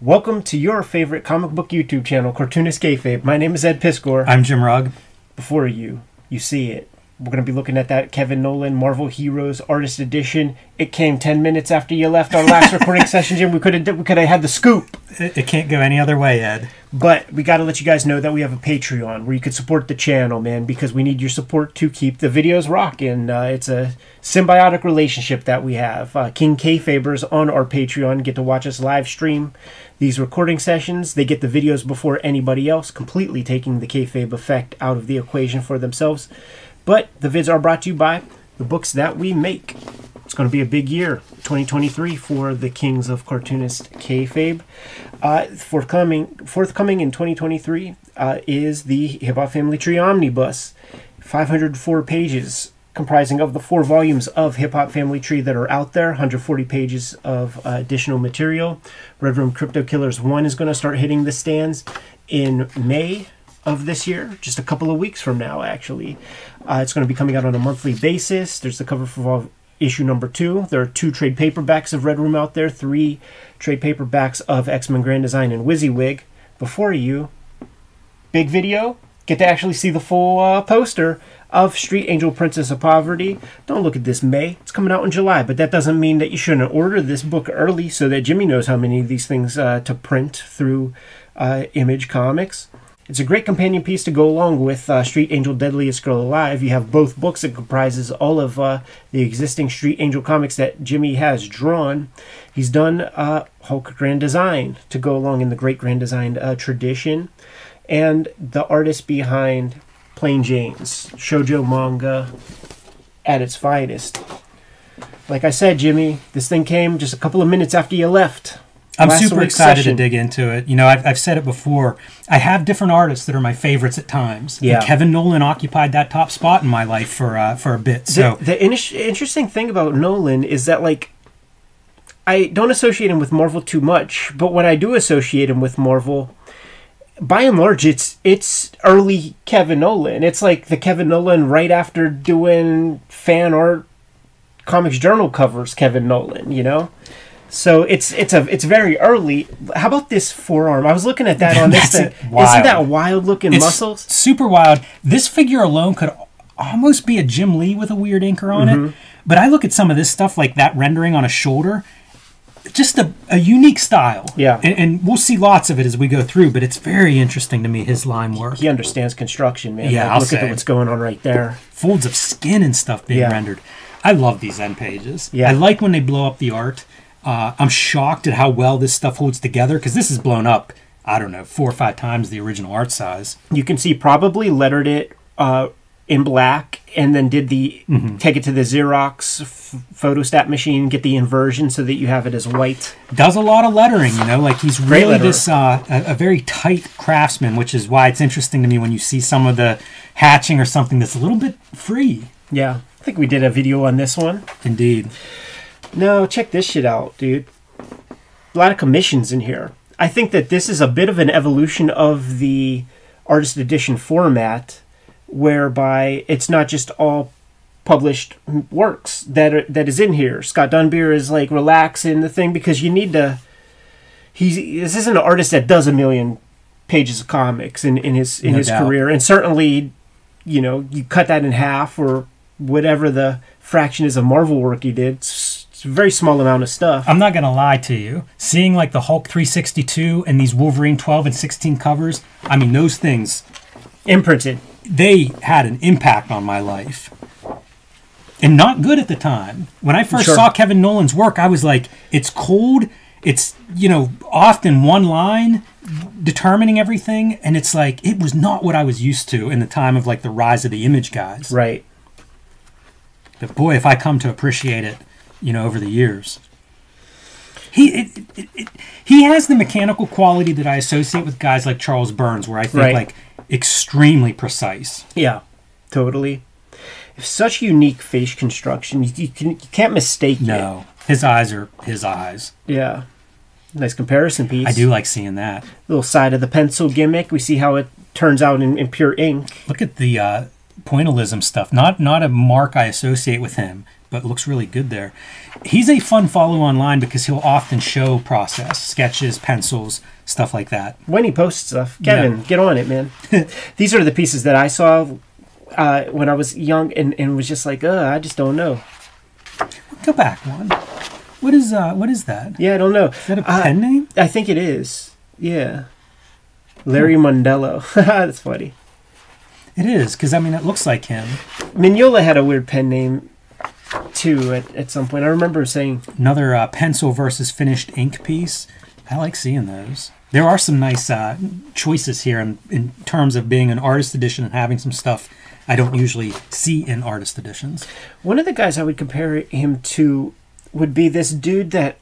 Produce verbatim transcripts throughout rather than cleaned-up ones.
Welcome to your favorite comic book YouTube channel, Cartoonist Kayfabe. My name is Ed Piskor. I'm Jim Rugg. Before you, you see it. We're going to be looking at that Kevin Nowlan Marvel Heroes Artist Edition. It came ten minutes after you left our last recording session, Jim. We could have we could have had the scoop. It, it can't go any other way, Ed. But we got to let you guys know that we have a Patreon where you could support the channel, man, because we need your support to keep the videos rocking. Uh, it's a symbiotic relationship that we have. Uh, King Kayfabers on our Patreon get to watch us live stream these recording sessions. They get the videos before anybody else, completely taking the kayfabe effect out of the equation for themselves. But the vids are brought to you by the books that we make. It's going to be a big year, twenty twenty-three, for the Kings of Cartoonist Kayfabe. Uh, forthcoming, forthcoming in twenty twenty-three uh, is the Hip Hop Family Tree Omnibus, five hundred four pages, comprising of the four volumes of Hip Hop Family Tree that are out there, one hundred forty pages of uh, additional material. Red Room Crypto Killers one is going to start hitting the stands in May of this year, just a couple of weeks from now, actually. Uh, it's going to be coming out on a monthly basis. There's the cover for issue number two. There are two trade paperbacks of Red Room out there, three trade paperbacks of X-Men Grand Design and WYSIWYG. Before you, big video, get to actually see the full uh, poster of Street Angel, Princess of Poverty. Don't look at this May. It's coming out in July, but that doesn't mean that you shouldn't order this book early so that Jimmy knows how many of these things uh, to print through uh, Image Comics. It's a great companion piece to go along with uh, Street Angel, Deadliest Girl Alive. You have both books. It comprises all of uh, the existing Street Angel comics that Jimmy has drawn. He's done uh, Hulk Grand Design to go along in the great Grand Design uh, tradition. And the artist behind Plain Jane's shoujo manga at its finest. Like I said, Jimmy, this thing came just a couple of minutes after you left. I'm super excited session. to dig into it. You know, I've, I've said it before. I have different artists that are my favorites at times. Yeah. And Kevin Nowlan occupied that top spot in my life for uh, for a bit. So the, the in interesting thing about Nowlan is that, like, I don't associate him with Marvel too much, but when I do associate him with Marvel, by and large, it's it's early Kevin Nowlan. It's like the Kevin Nowlan right after doing fan art, Comics Journal covers Kevin Nowlan. You know. So it's it's a it's very early. How about this forearm? I was looking at that on this thing. Wild. Isn't that wild looking it's muscles? Super wild. This figure alone could almost be a Jim Lee with a weird anchor on mm-hmm. it. But I look at some of this stuff like that rendering on a shoulder. Just a, a unique style. Yeah. And, and we'll see lots of it as we go through, but it's very interesting to me, his line work. He understands construction, man. Yeah, like, I'll look say. at what's going on right there. Folds of skin and stuff being yeah. rendered. I love these end pages. Yeah. I like when they blow up the art. Uh, I'm shocked at how well this stuff holds together, because this is blown up, I don't know, four or five times the original art size. You can see probably lettered it uh, in black and then did the mm-hmm. take it to the Xerox photostat machine, get the inversion so that you have it as white. Does a lot of lettering, you know, like he's really this uh, a, a very tight craftsman, which is why it's interesting to me when you see some of the hatching or something that's a little bit free. Yeah, I think we did a video on this one. Indeed. No, check this shit out, dude. A lot of commissions in here. I think that this is a bit of an evolution of the artist edition format, whereby it's not just all published works that are, that is in here. Scott Dunbier is like relaxing the thing because you need to. He's this isn't an artist that does a million pages of comics in in his in no his doubt. career, and certainly, you know, you cut that in half or whatever the fraction is of Marvel work he did. Very small amount of stuff. I'm not gonna lie to you, seeing like the Hulk three sixty-two and these Wolverine twelve and sixteen covers, I mean, those things imprinted, they had an impact on my life, and not good at the time. When I first sure. saw Kevin Nowlan's work, I was like, it's cold, it's, you know, often one line determining everything, and it's like it was not what I was used to in the time of like the rise of the Image guys, right? But boy, if I come to appreciate it, you know, over the years. He it, it, it, he has the mechanical quality that I associate with guys like Charles Burns, where I think, right. like, extremely precise. Yeah, totally. If such unique face construction. You, you, can, you can't mistake no. it. No, his eyes are his eyes. Yeah. Nice comparison piece. I do like seeing that. Little side of the pencil gimmick. We see how it turns out in, in pure ink. Look at the uh, pointillism stuff. Not, not a mark I associate with him. but looks really good there. He's a fun follow online because he'll often show process, sketches, pencils, stuff like that. When he posts stuff, Kevin, yeah. Get on it, man. These are the pieces that I saw uh, when I was young and, and was just like, uh, I just don't know. Go back one. What is uh, what is that? Yeah, I don't know. Is that a pen uh, name? I think it is. Yeah. Larry hmm. Mondello. That's funny. It is, because, I mean, it looks like him. Mignola had a weird pen name, too, at, at some point. I remember saying... Another uh, pencil versus finished ink piece. I like seeing those. There are some nice uh, choices here in, in terms of being an artist edition and having some stuff I don't usually see in artist editions. One of the guys I would compare him to would be this dude that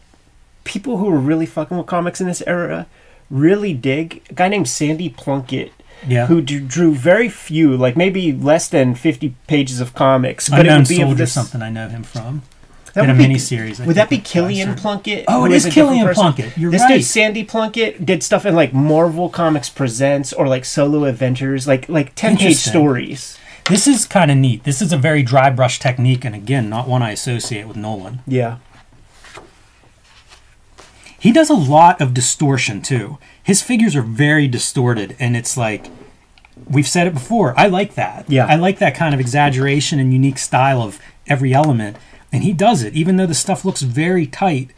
people who were really fucking with comics in this era really dig. A guy named Sandy Plunkett. Yeah. Who drew very few, like maybe less than fifty pages of comics. But Unknown it would be Soldier, this... something I know him from. That in a miniseries. Would that be Killian Plunkett? Oh, it is Killian Plunkett. You're this right. This dude, Sandy Plunkett, did stuff in like Marvel Comics Presents or like solo adventures, like like ten-page stories. This is kind of neat. This is a very dry brush technique, and again, not one I associate with Nolan. Yeah. He does a lot of distortion, too. His figures are very distorted, and it's like, we've said it before, I like that. Yeah. I like that kind of exaggeration and unique style of every element, and he does it. Even though the stuff looks very tight,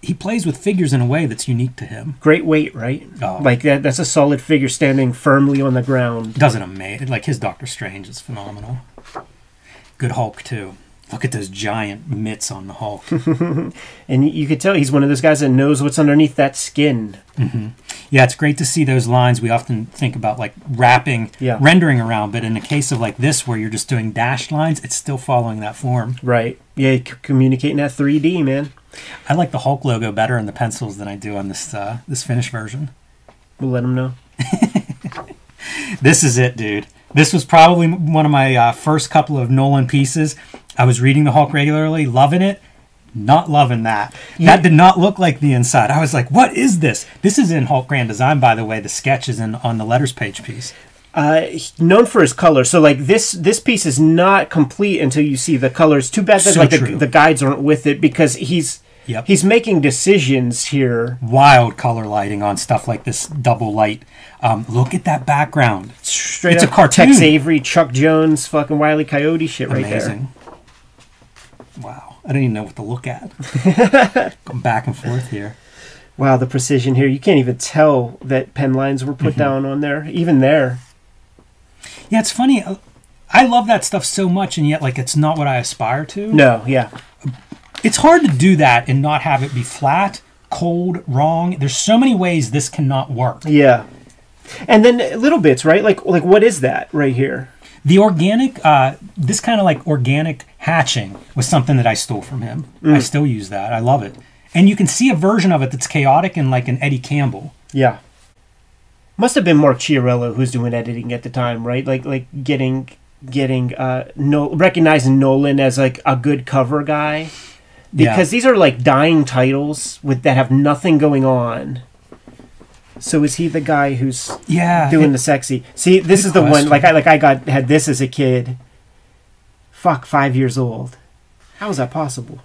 he plays with figures in a way that's unique to him. Great weight, right? Oh. Like, that, that's a solid figure standing firmly on the ground. Doesn't amaze. Like, his Doctor Strange is phenomenal. Good Hulk, too. Look at those giant mitts on the Hulk. And you could tell he's one of those guys that knows what's underneath that skin. Mm-hmm. Yeah, it's great to see those lines. We often think about like wrapping, yeah. rendering around, but in a case of like this where you're just doing dashed lines, it's still following that form. Right. Yeah, c communicating that three D, man. I like the Hulk logo better in the pencils than I do on this, uh, this finished version. We'll let him know. This is it, dude. This was probably one of my uh, first couple of Nolan pieces. I was reading the Hulk regularly, loving it, not loving that. Yeah. That did not look like the inside. I was like, what is this? This is in Hulk Grand Design, by the way. The sketch is in, on the letters page piece. Uh, known for his color. So, like, this this piece is not complete until you see the colors. Too bad that so like the, the guides aren't with it because he's... Yep. He's making decisions here. Wild color lighting on stuff like this double light. Um, look at that background. Straight it's up a cartoon. Tex Avery, Chuck Jones, fucking Wile E. Coyote shit right Amazing. There. Wow. I don't even know what to look at. Going back and forth here. Wow, the precision here. You can't even tell that pen lines were put mm-hmm. down on there. Even there. Yeah, it's funny. I love that stuff so much, and yet like it's not what I aspire to. No, yeah. It's hard to do that and not have it be flat, cold, wrong. There's so many ways this cannot work. Yeah. And then little bits, right? Like, like what is that right here? The organic, uh, this kind of like organic hatching was something that I stole from him. Mm. I still use that. I love it. And you can see a version of it that's chaotic and like an Eddie Campbell. Yeah. Must have been Mark Chiarello who's doing editing at the time, right? Like, like getting, getting, uh, no, recognizing Nolan as like a good cover guy. Because yeah. these are like dying titles with that have nothing going on. So is he the guy who's yeah, doing it, the sexy? See, this is the question. one. Like I like I got had this as a kid. Fuck, five years old. How is that possible?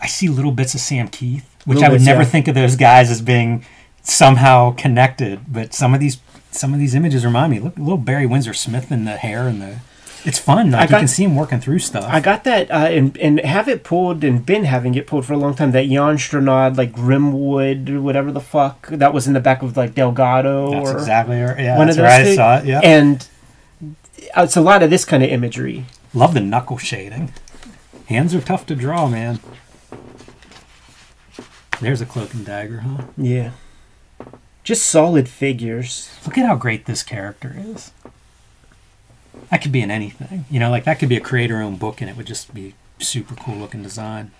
I see little bits of Sam Keith, which little I would bits, never yeah. think of those guys as being somehow connected. But some of these some of these images remind me. Look, little Barry Windsor Smith in the hair and the. It's fun. Like, I got, you can see him working through stuff. I got that uh, and, and have it pulled and been having it pulled for a long time. That Jan Stranad, like Grimwood or whatever the fuck, that was in the back of like Delgado. That's or exactly right. Yeah, that's right. I saw it. Yeah. And it's a lot of this kind of imagery. Love the knuckle shading. Hands are tough to draw, man. There's a cloak and dagger, huh? Yeah. Just solid figures. Look at how great this character is. That could be in anything. You know, like that could be a creator-owned book and it would just be super cool-looking design.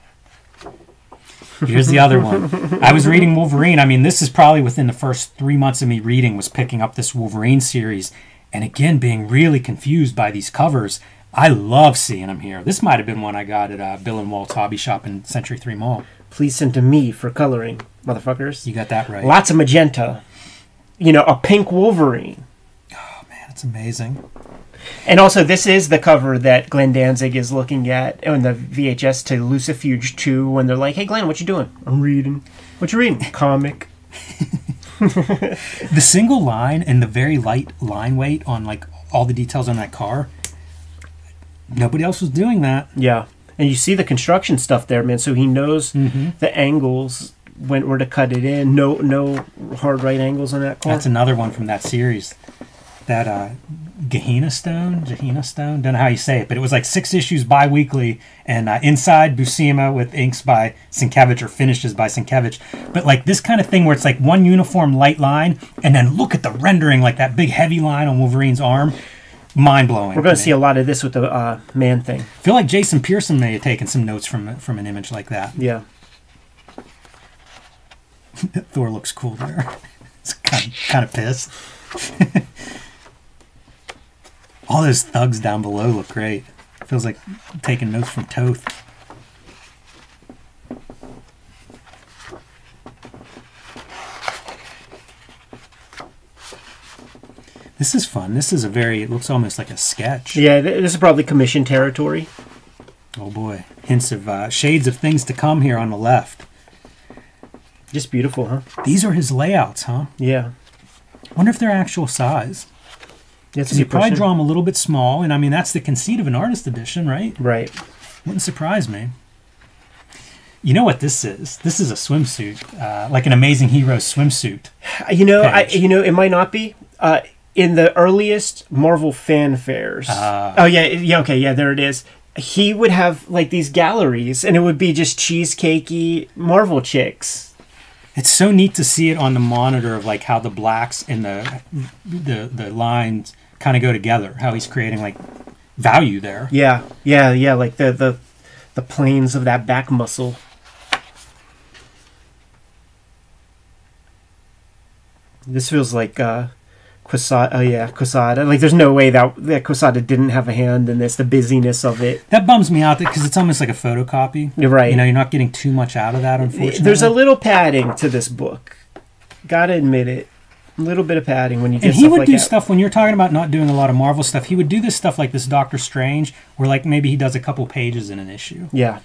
Here's the other one. I was reading Wolverine. I mean, this is probably within the first three months of me reading was picking up this Wolverine series and again being really confused by these covers. I love seeing them here. This might have been one I got at uh, Bill and Walt's Hobby Shop in Century three Mall. Please send to me for coloring, motherfuckers. You got that right. Lots of magenta. You know, a pink Wolverine. Oh, man, it's amazing. And also, this is the cover that Glenn Danzig is looking at on the V H S to Lucifuge two when they're like, hey, Glenn, what you doing? I'm reading. What you reading? Comic. The single line and the very light line weight on, like, all the details on that car, nobody else was doing that. Yeah. And you see the construction stuff there, man, so he knows mm-hmm. the angles when where to cut it in. No no hard right angles on that car. That's another one from that series. That uh, Gehenna Stone, Gehenna Stone, don't know how you say it, but it was like six issues bi-weekly, and uh, inside Buscema with inks by Sienkiewicz or finishes by Sienkiewicz. But like this kind of thing where it's like one uniform light line, and then look at the rendering, like that big heavy line on Wolverine's arm. Mind-blowing. We're going to see a lot of this with the uh, Man-Thing. I feel like Jason Pearson may have taken some notes from from an image like that. Yeah. Thor looks cool there. It's kind of, kind of pissed. All those thugs down below look great. Feels like taking notes from Toth. This is fun. This is a very, it looks almost like a sketch. Yeah, this is probably commission territory. Oh boy. Hints of uh, shades of things to come here on the left. Just beautiful, huh? These are his layouts, huh? Yeah. Wonder if they're actual size. That's you probably draw them a little bit small, and I mean that's the conceit of an artist edition, right? Right. Wouldn't surprise me. You know what this is? This is a swimsuit, uh, like an Amazing Hero swimsuit. You know, I, you know, it might not be uh, in the earliest Marvel fanfares. Uh, oh yeah, yeah, okay, yeah, there it is. He would have like these galleries, and it would be just cheesecakey Marvel chicks. It's so neat to see it on the monitor of like how the blacks and the the the lines kind of go together. How he's creating like value there. Yeah, yeah, yeah. Like the the the planes of that back muscle. This feels like uh, Quesada. Oh yeah, Quesada. Like there's no way that that Quesada didn't have a hand in this. The busyness of it. That bums me out because it's almost like a photocopy. You're right. You know, you're not getting too much out of that. Unfortunately, there's a little padding to this book. Gotta admit it. A little bit of padding when you. Get and he stuff would like do that. Stuff when you're talking about not doing a lot of Marvel stuff. He would do this stuff like this Doctor Strange, where like maybe he does a couple pages in an issue. Yeah.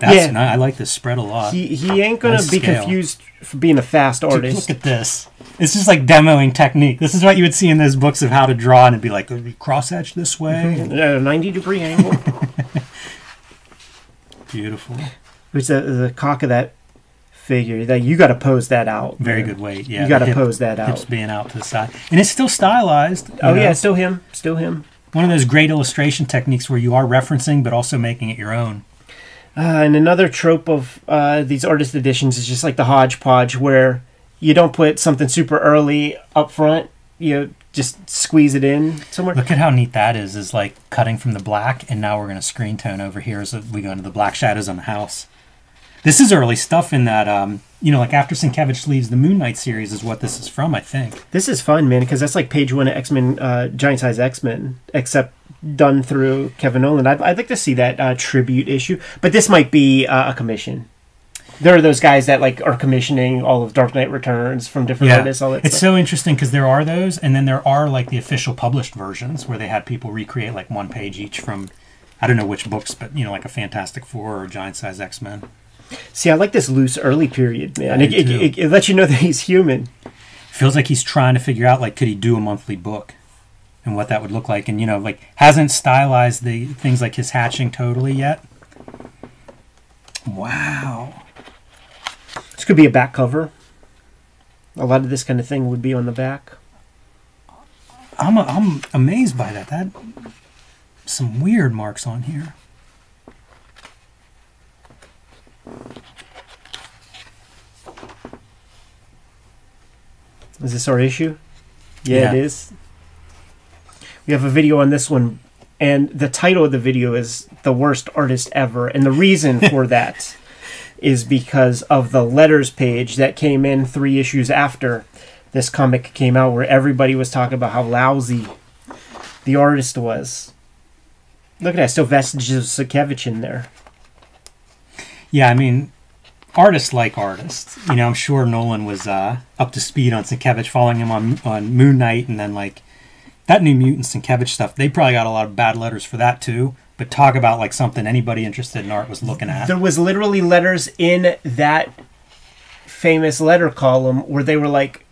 That's yeah. Nice. I like this spread a lot. He he ain't gonna nice be scale. Confused for being a fast artist. Dude, look at this. It's just like demoing technique. This is what you would see in those books of how to draw, and it'd be like cross edge this way, a ninety degree angle. Beautiful. It's the the cock of that figure. That you got to pose that out. Very man. Good weight. Yeah, you got to pose that out. Hips being out to the side, and it's still stylized. Oh know? Yeah, still him. Still him. One of those great illustration techniques where you are referencing but also making it your own. Uh, and another trope of uh, these artist editions is just like the hodgepodge where you don't put something super early up front. You just squeeze it in somewhere. Look at how neat that is, is like cutting from the black, and now we're going to screen tone over here as we go into the black shadows on the house. This is early stuff in that, um, you know, like after Sienkiewicz leaves the Moon Knight series is what this is from, I think. This is fun, man, because that's like page one of X-Men, uh, Giant Size X-Men, except... done through Kevin Nowlan. I'd, I'd like to see that uh, tribute issue, but this might be uh, a commission. There are those guys that like are commissioning all of Dark Knight Returns from different yeah. artists. All that. It's stuff. So interesting because there are those, and then there are like the official published versions where they had people recreate like one page each from, I don't know which books, but you know, like a Fantastic Four or Giant Size X-Men. See, I like this loose early period, man. It, it, it, it lets you know that he's human. Feels like he's trying to figure out like could he do a monthly book. And what that would look like, and you know, like hasn't stylized the things like his hatching totally yet. Wow, this could be a back cover. A lot of this kind of thing would be on the back. I'm a, I'm amazed by that. That some weird marks on here. Is this our issue? Yeah, yeah. It is. We have a video on this one, and the title of the video is The Worst Artist Ever, and the reason for that is because of the letters page that came in three issues after this comic came out, where everybody was talking about how lousy the artist was. Look at that, still vestiges of Sienkiewicz in there. Yeah, I mean... artists like artists. You know, I'm sure Nolan was uh, up to speed on Sienkiewicz, following him on, on Moon Knight, and then like... that New Mutants and Sienkiewicz stuff, they probably got a lot of bad letters for that too. But talk about like something anybody interested in art was looking at. There was literally letters in that famous letter column where they were like,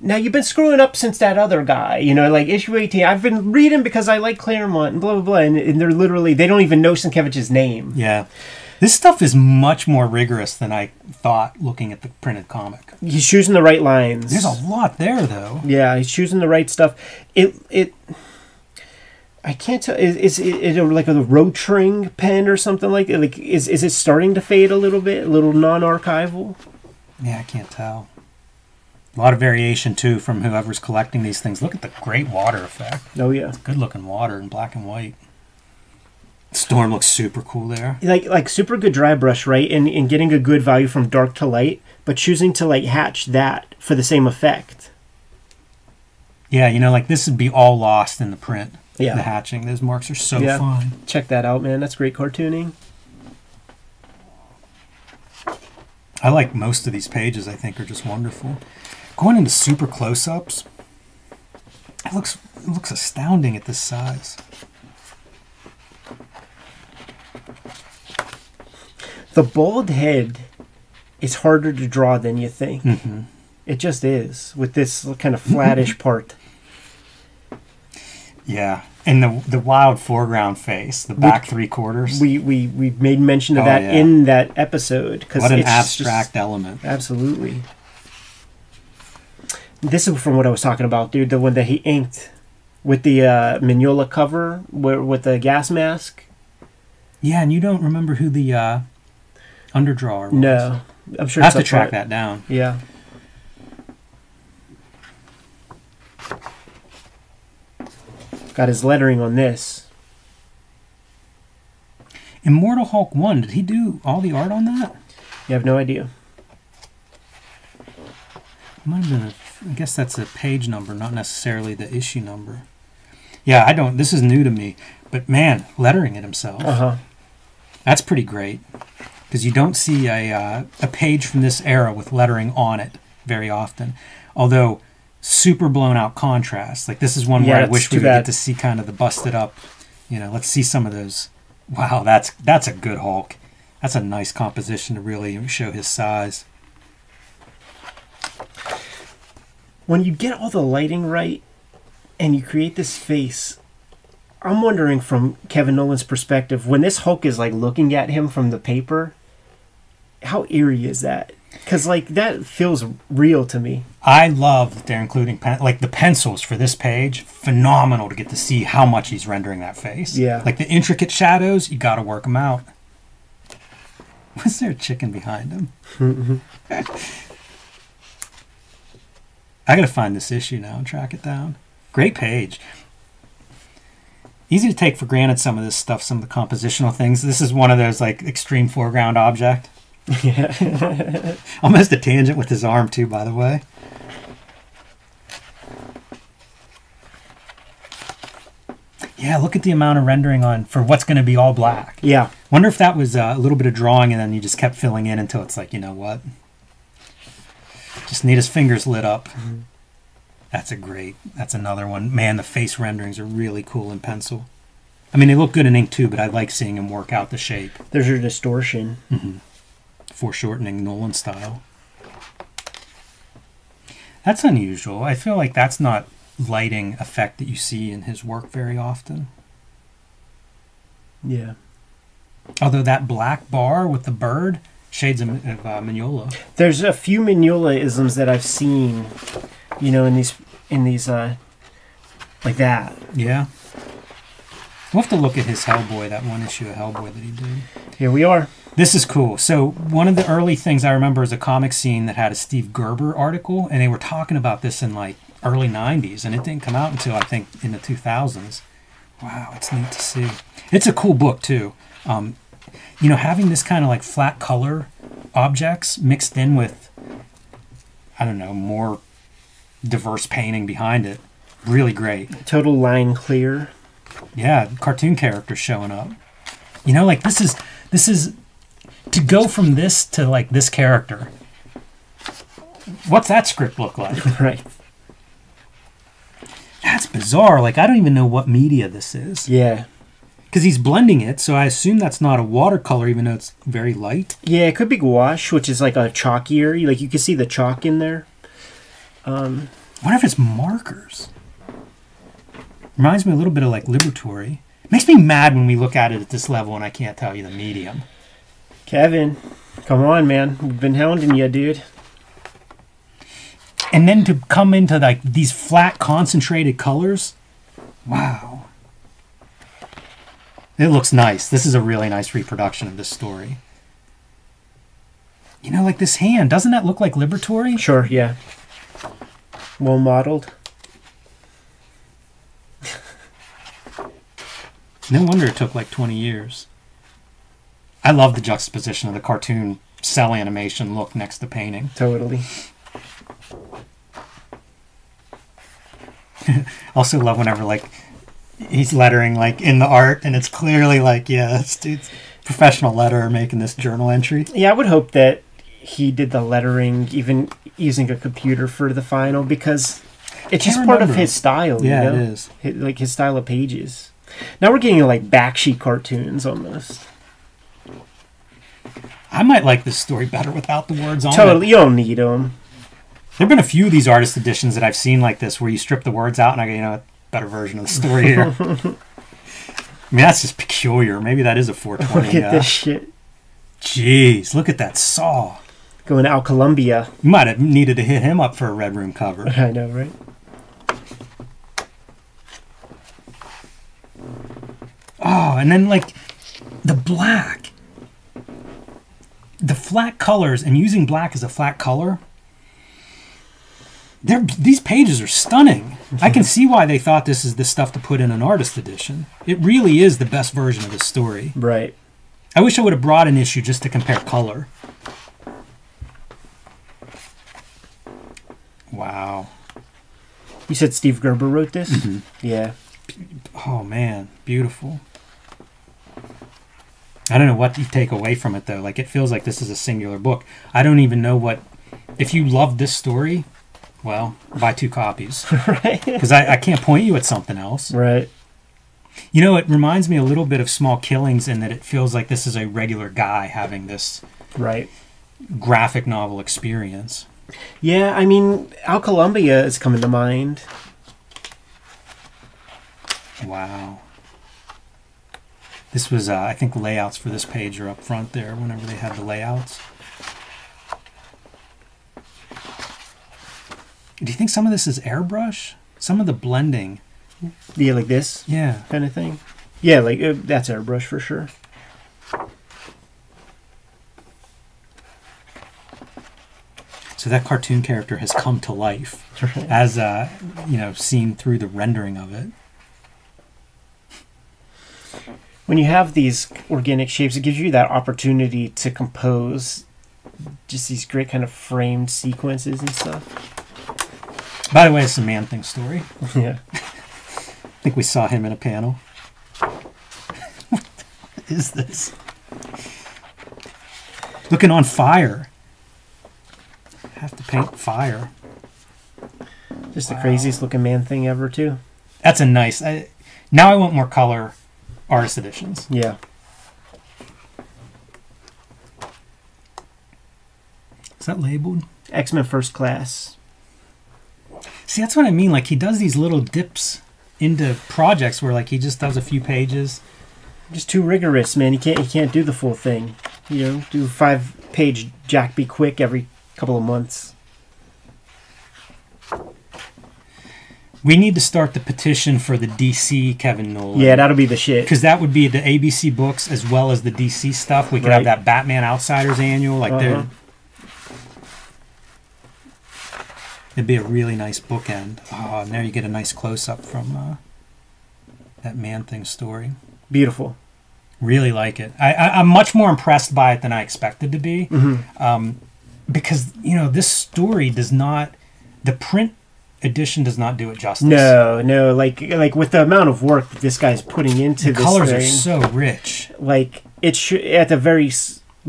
now you've been screwing up since that other guy, you know, like issue eighteen. I've been reading because I like Claremont and blah, blah, blah. And, and they're literally, they don't even know Sienkiewicz's name. Yeah. This stuff is much more rigorous than I thought looking at the printed comic. He's choosing the right lines. There's a lot there, though. Yeah, he's choosing the right stuff. It, it, I can't tell. Is, is it like a Rotring pen or something like that? Like, is, is it starting to fade a little bit? A little non-archival? Yeah, I can't tell. A lot of variation, too, from whoever's collecting these things. Look at the great water effect. Oh, yeah. It's good-looking water in black and white. Storm looks super cool there. Like, like super good dry brush, right? And, and getting a good value from dark to light, but choosing to, like, hatch that for the same effect. Yeah, you know, like, this would be all lost in the print. Yeah. The hatching. Those marks are so yeah. fine. Check that out, man. That's great cartooning. I like most of these pages, I think, are just wonderful. Going into super close-ups, it looks it looks astounding at this size. The bald head is harder to draw than you think. Mm-hmm. It just is, with this kind of flattish part. Yeah, and the the wild foreground face, the back we, three quarters. We we we made mention of oh, that yeah. in that episode because what an it's abstract just, element. Absolutely. This is from what I was talking about, dude. The one that he inked with the uh, Mignola cover where, with the gas mask. Yeah, and you don't remember who the uh, underdrawer was. No. I'm sure I have to track that down. Yeah. Got his lettering on this. Immortal Hulk one, did he do all the art on that? You have no idea. Might have been a I guess that's a page number, not necessarily the issue number. Yeah, I don't. This is new to me. But man, lettering it himself. Uh-huh. That's pretty great. Because you don't see a, uh, a page from this era with lettering on it very often. Although, super blown out contrast. Like, this is one yeah, where I wish we would get to see kind of the busted up. You know, let's see some of those. Wow, that's that's a good Hulk. That's a nice composition to really show his size. When you get all the lighting right and you create this face, I'm wondering from Kevin Nowlan's perspective, when this Hulk is like looking at him from the paper, how eerie is that? Because like that feels real to me. I love that they're including pen like the pencils for this page. Phenomenal to get to see how much he's rendering that face. Yeah. Like the intricate shadows, you got to work them out. Was there a chicken behind him? Mm-hmm. I gotta find this issue now and track it down. Great page. Easy to take for granted some of this stuff, some of the compositional things. This is one of those like extreme foreground object. Yeah. Almost a tangent with his arm too, by the way. Yeah, look at the amount of rendering on for what's going to be all black. Yeah. Wonder if that was uh, a little bit of drawing and then you just kept filling in until it's like, you know what? Just need his fingers lit up. Mm-hmm. That's a great, that's another one. Man, the face renderings are really cool in pencil. I mean, they look good in ink too, but I like seeing him work out the shape. There's your distortion. Mm-hmm. Foreshortening Nowlan style. That's unusual. I feel like that's not lighting effect that you see in his work very often. Yeah. Although that black bar with the bird... Shades of, of uh, Mignola. There's a few Mignola-isms that I've seen, you know, in these, in these, uh, like that. Yeah. We'll have to look at his Hellboy, that one issue of Hellboy that he did. Here we are. This is cool. So one of the early things I remember is a comic scene that had a Steve Gerber article, and they were talking about this in, like, early nineties, and it didn't come out until, I think, in the two thousands. Wow, it's neat to see. It's a cool book, too. Um... You know, having this kind of like flat color objects mixed in with, I don't know, more diverse painting behind it. Really great. Total line clear. Yeah, cartoon characters showing up. You know, like this is, this is, to go from this to like this character. What's that script look like? Right. that's bizarre. Like, I don't even know what media this is. Yeah. Because he's blending it, so I assume that's not a watercolor, even though it's very light. Yeah, it could be gouache, which is like a chalkier. Like, you can see the chalk in there. Um, I wonder if it's markers. Reminds me a little bit of, like, Liberatory. Makes me mad when we look at it at this level and I can't tell you the medium. Kevin, come on, man. We've been hounding you, dude. And then to come into, like, these flat, concentrated colors. Wow. It looks nice. This is a really nice reproduction of this story. You know, like this hand. Doesn't that look like Liberatory? Sure, yeah. Well modeled. No wonder it took like twenty years. I love the juxtaposition of the cartoon cell animation look next to painting. Totally. Also love whenever, like, he's lettering, like, in the art, and it's clearly like, yeah, this dude's professional letterer making this journal entry. Yeah, I would hope that he did the lettering even using a computer for the final, because it's just part remember. of his style. Yeah, you know? It is. His, like, his style of pages. Now we're getting, like, backsheet cartoons almost. I might like this story better without the words on it. Totally, you don't need them. There have been a few of these artist editions that I've seen like this, where you strip the words out, and I go, you know what? Better version of the story here. I mean, that's just peculiar. Maybe that is a four twenty. Look at uh, this shit. Jeez, look at that saw. Going to Al Columbia. You might have needed to hit him up for a Red Room cover. I know, right? Oh, and then, like, the black. The flat colors, and using black as a flat color... They're, these pages are stunning. I can see why they thought this is the stuff to put in an artist edition. It really is the best version of the story. Right. I wish I would have brought an issue just to compare color. Wow. You said Steve Gerber wrote this? Mm-hmm. Yeah. Oh, man. Beautiful. I don't know what you take away from it, though. Like, it feels like this is a singular book. I don't even know what... If you love this story... Well, buy two copies. Right. Because I, I can't point you at something else. Right. You know, it reminds me a little bit of Small Killings in that it feels like this is a regular guy having this right graphic novel experience. Yeah, I mean, Al Columbia is coming to mind. Wow. This was, uh, I think, layouts for this page are up front there whenever they had the layouts. Do you think some of this is airbrush? Some of the blending. Yeah, like this? Yeah. Kind of thing? Yeah, like, uh, that's airbrush for sure. So that cartoon character has come to life. As, uh, you know, seen through the rendering of it. When you have these organic shapes, it gives you that opportunity to compose just these great kind of framed sequences and stuff. By the way, it's a Man-Thing story. Yeah. I think we saw him in a panel. What is this? Looking on fire. Have to paint fire. Just wow. The craziest looking Man-Thing ever, too. That's a nice... I, now I want more color artist editions. Yeah. Is that labeled? X-Men First Class. See, that's what I mean. Like, he does these little dips into projects where, like, he just does a few pages. Just too rigorous, man. He can't, he can't do the full thing. You know, do a five-page Jack Be Quick every couple of months. We need to start the petition for the D C Kevin Nowlan. Yeah, that'll be the shit. Because that would be the A B C books as well as the D C stuff. We could right. have that Batman Outsiders annual. Like, uh-huh. they're... It'd be a really nice bookend. Oh, and there you get a nice close-up from uh, that Man-Thing story. Beautiful. Really like it. I, I, I'm much more impressed by it than I expected to be. Mm-hmm. um, because, you know, this story does not... The print edition does not do it justice. No, no. Like, like with the amount of work that this guy's putting into the this colors thing, are so rich. Like, it should... At the very...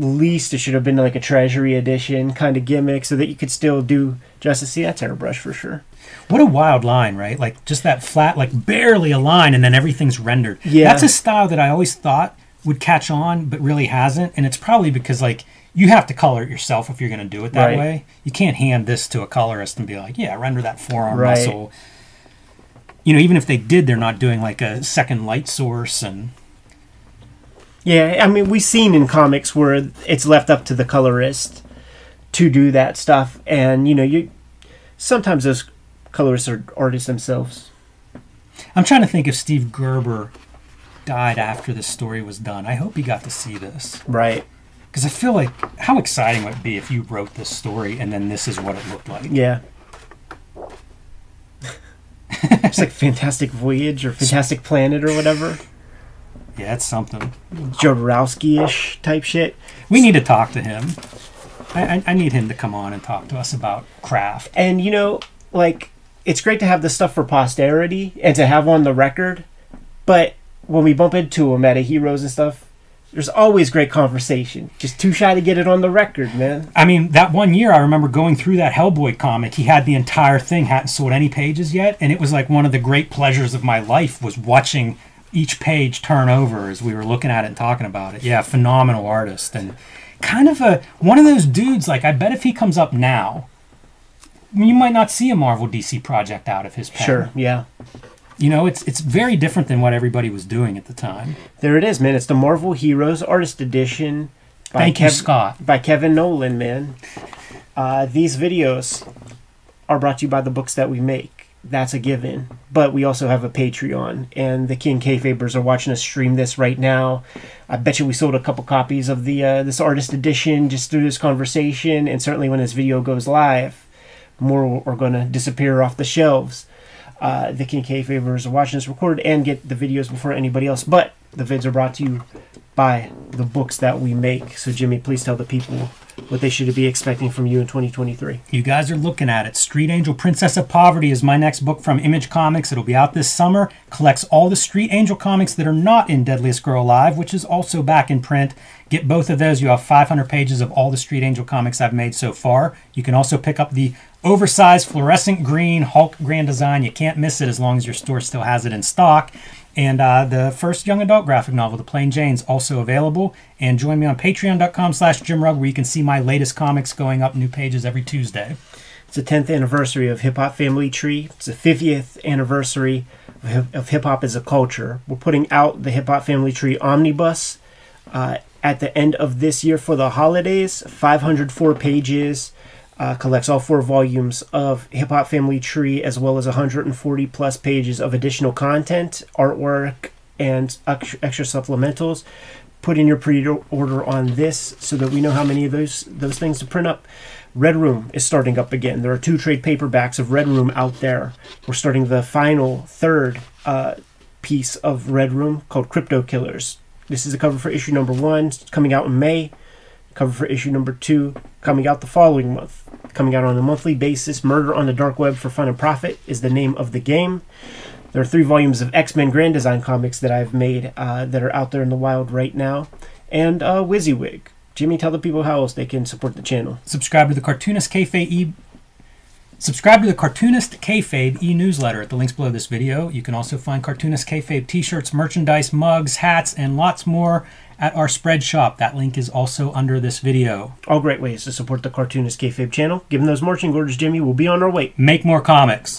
least it should have been like a treasury edition kind of gimmick so that you could still do justice. See, that's airbrush for sure. What a wild line, right? Like just that flat, like barely a line, and then everything's rendered. Yeah. That's a style that I always thought would catch on, but really hasn't. And it's probably because like you have to color it yourself if you're going to do it that right. way. You can't hand this to a colorist and be like, yeah, render that forearm right. muscle. You know, even if they did, they're not doing like a second light source and... Yeah, I mean, we've seen in comics where it's left up to the colorist to do that stuff. And, you know, you sometimes those colorists are artists themselves. I'm trying to think if Steve Gerber died after this story was done. I hope he got to see this. Right. Because I feel like how exciting would it be if you wrote this story and then this is what it looked like. Yeah. It's like Fantastic Voyage or Fantastic Planet or whatever. Yeah, it's something. Jodorowsky-ish type shit. We need to talk to him. I, I, I need him to come on and talk to us about craft. And, you know, like, it's great to have this stuff for posterity and to have on the record. But when we bump into him at a Heroes and stuff, there's always great conversation. Just too shy to get it on the record, man. I mean, that one year I remember going through that Hellboy comic. He had the entire thing, hadn't sold any pages yet. And it was like one of the great pleasures of my life was watching... each page turn over as we were looking at it and talking about it. Yeah, phenomenal artist. And kind of a one of those dudes, like, I bet if he comes up now, you might not see a Marvel D C project out of his pen. Sure, yeah. You know, it's it's very different than what everybody was doing at the time. There it is, man. It's the Marvel Heroes Artist Edition by, Thank Kev- you, Scott. by Kevin Nowlan, man. Uh, these videos are brought to you by the books that we make. That's a given, but we also have a Patreon, and the King Kayfabers are watching us stream this right now. I bet you we sold a couple copies of the uh, this artist edition just through this conversation, and certainly when this video goes live, more are going to disappear off the shelves. Uh, the King Kayfabers are watching us record and get the videos before anybody else, but the vids are brought to you by the books that we make. So Jimmy, please tell the people what they should be expecting from you in twenty twenty-three. You guys are looking at it. Street Angel Princess of Poverty is my next book from Image Comics. It'll be out this summer. Collects all the Street Angel comics that are not in Deadliest Girl Alive, which is also back in print. Get both of those. You have five hundred pages of all the Street Angel comics I've made so far. You can also pick up the oversized fluorescent green Hulk Grand Design. You can't miss it as long as your store still has it in stock. And uh, the first young adult graphic novel, The Plain Jane, is also available. And join me on patreon.com slash Jim Rugg, where you can see my latest comics going up, new pages every Tuesday. It's the tenth anniversary of Hip Hop Family Tree. It's the fiftieth anniversary of hip hop as a culture. We're putting out the Hip Hop Family Tree Omnibus uh, at the end of this year for the holidays. five hundred four pages. Uh, collects all four volumes of Hip Hop Family Tree, as well as one hundred forty plus pages of additional content, artwork, and extra supplementals. Put in your pre-order on this so that we know how many of those those things to print up. Red Room is starting up again. There are two trade paperbacks of Red Room out there. We're starting the final third uh, piece of Red Room called Crypto Killers. This is a cover for issue number one. It's coming out in May. Cover for issue number two, coming out the following month. Coming out on a monthly basis, Murder on the Dark Web for Fun and Profit is the name of the game. There are three volumes of X-Men Grand Design comics that I've made uh, that are out there in the wild right now. And uh, WYSIWYG. Jimmy, tell the people how else they can support the channel. Subscribe to the Cartoonist Kayfabe e- Subscribe to the Cartoonist Kayfabe e-newsletter at the links below this video. You can also find Cartoonist Kayfabe t-shirts, merchandise, mugs, hats, and lots more at our spread shop. That link is also under this video. All great ways to support the Cartoonist Kayfabe channel. Given those marching orders, Jimmy, will be on our way. Make more comics.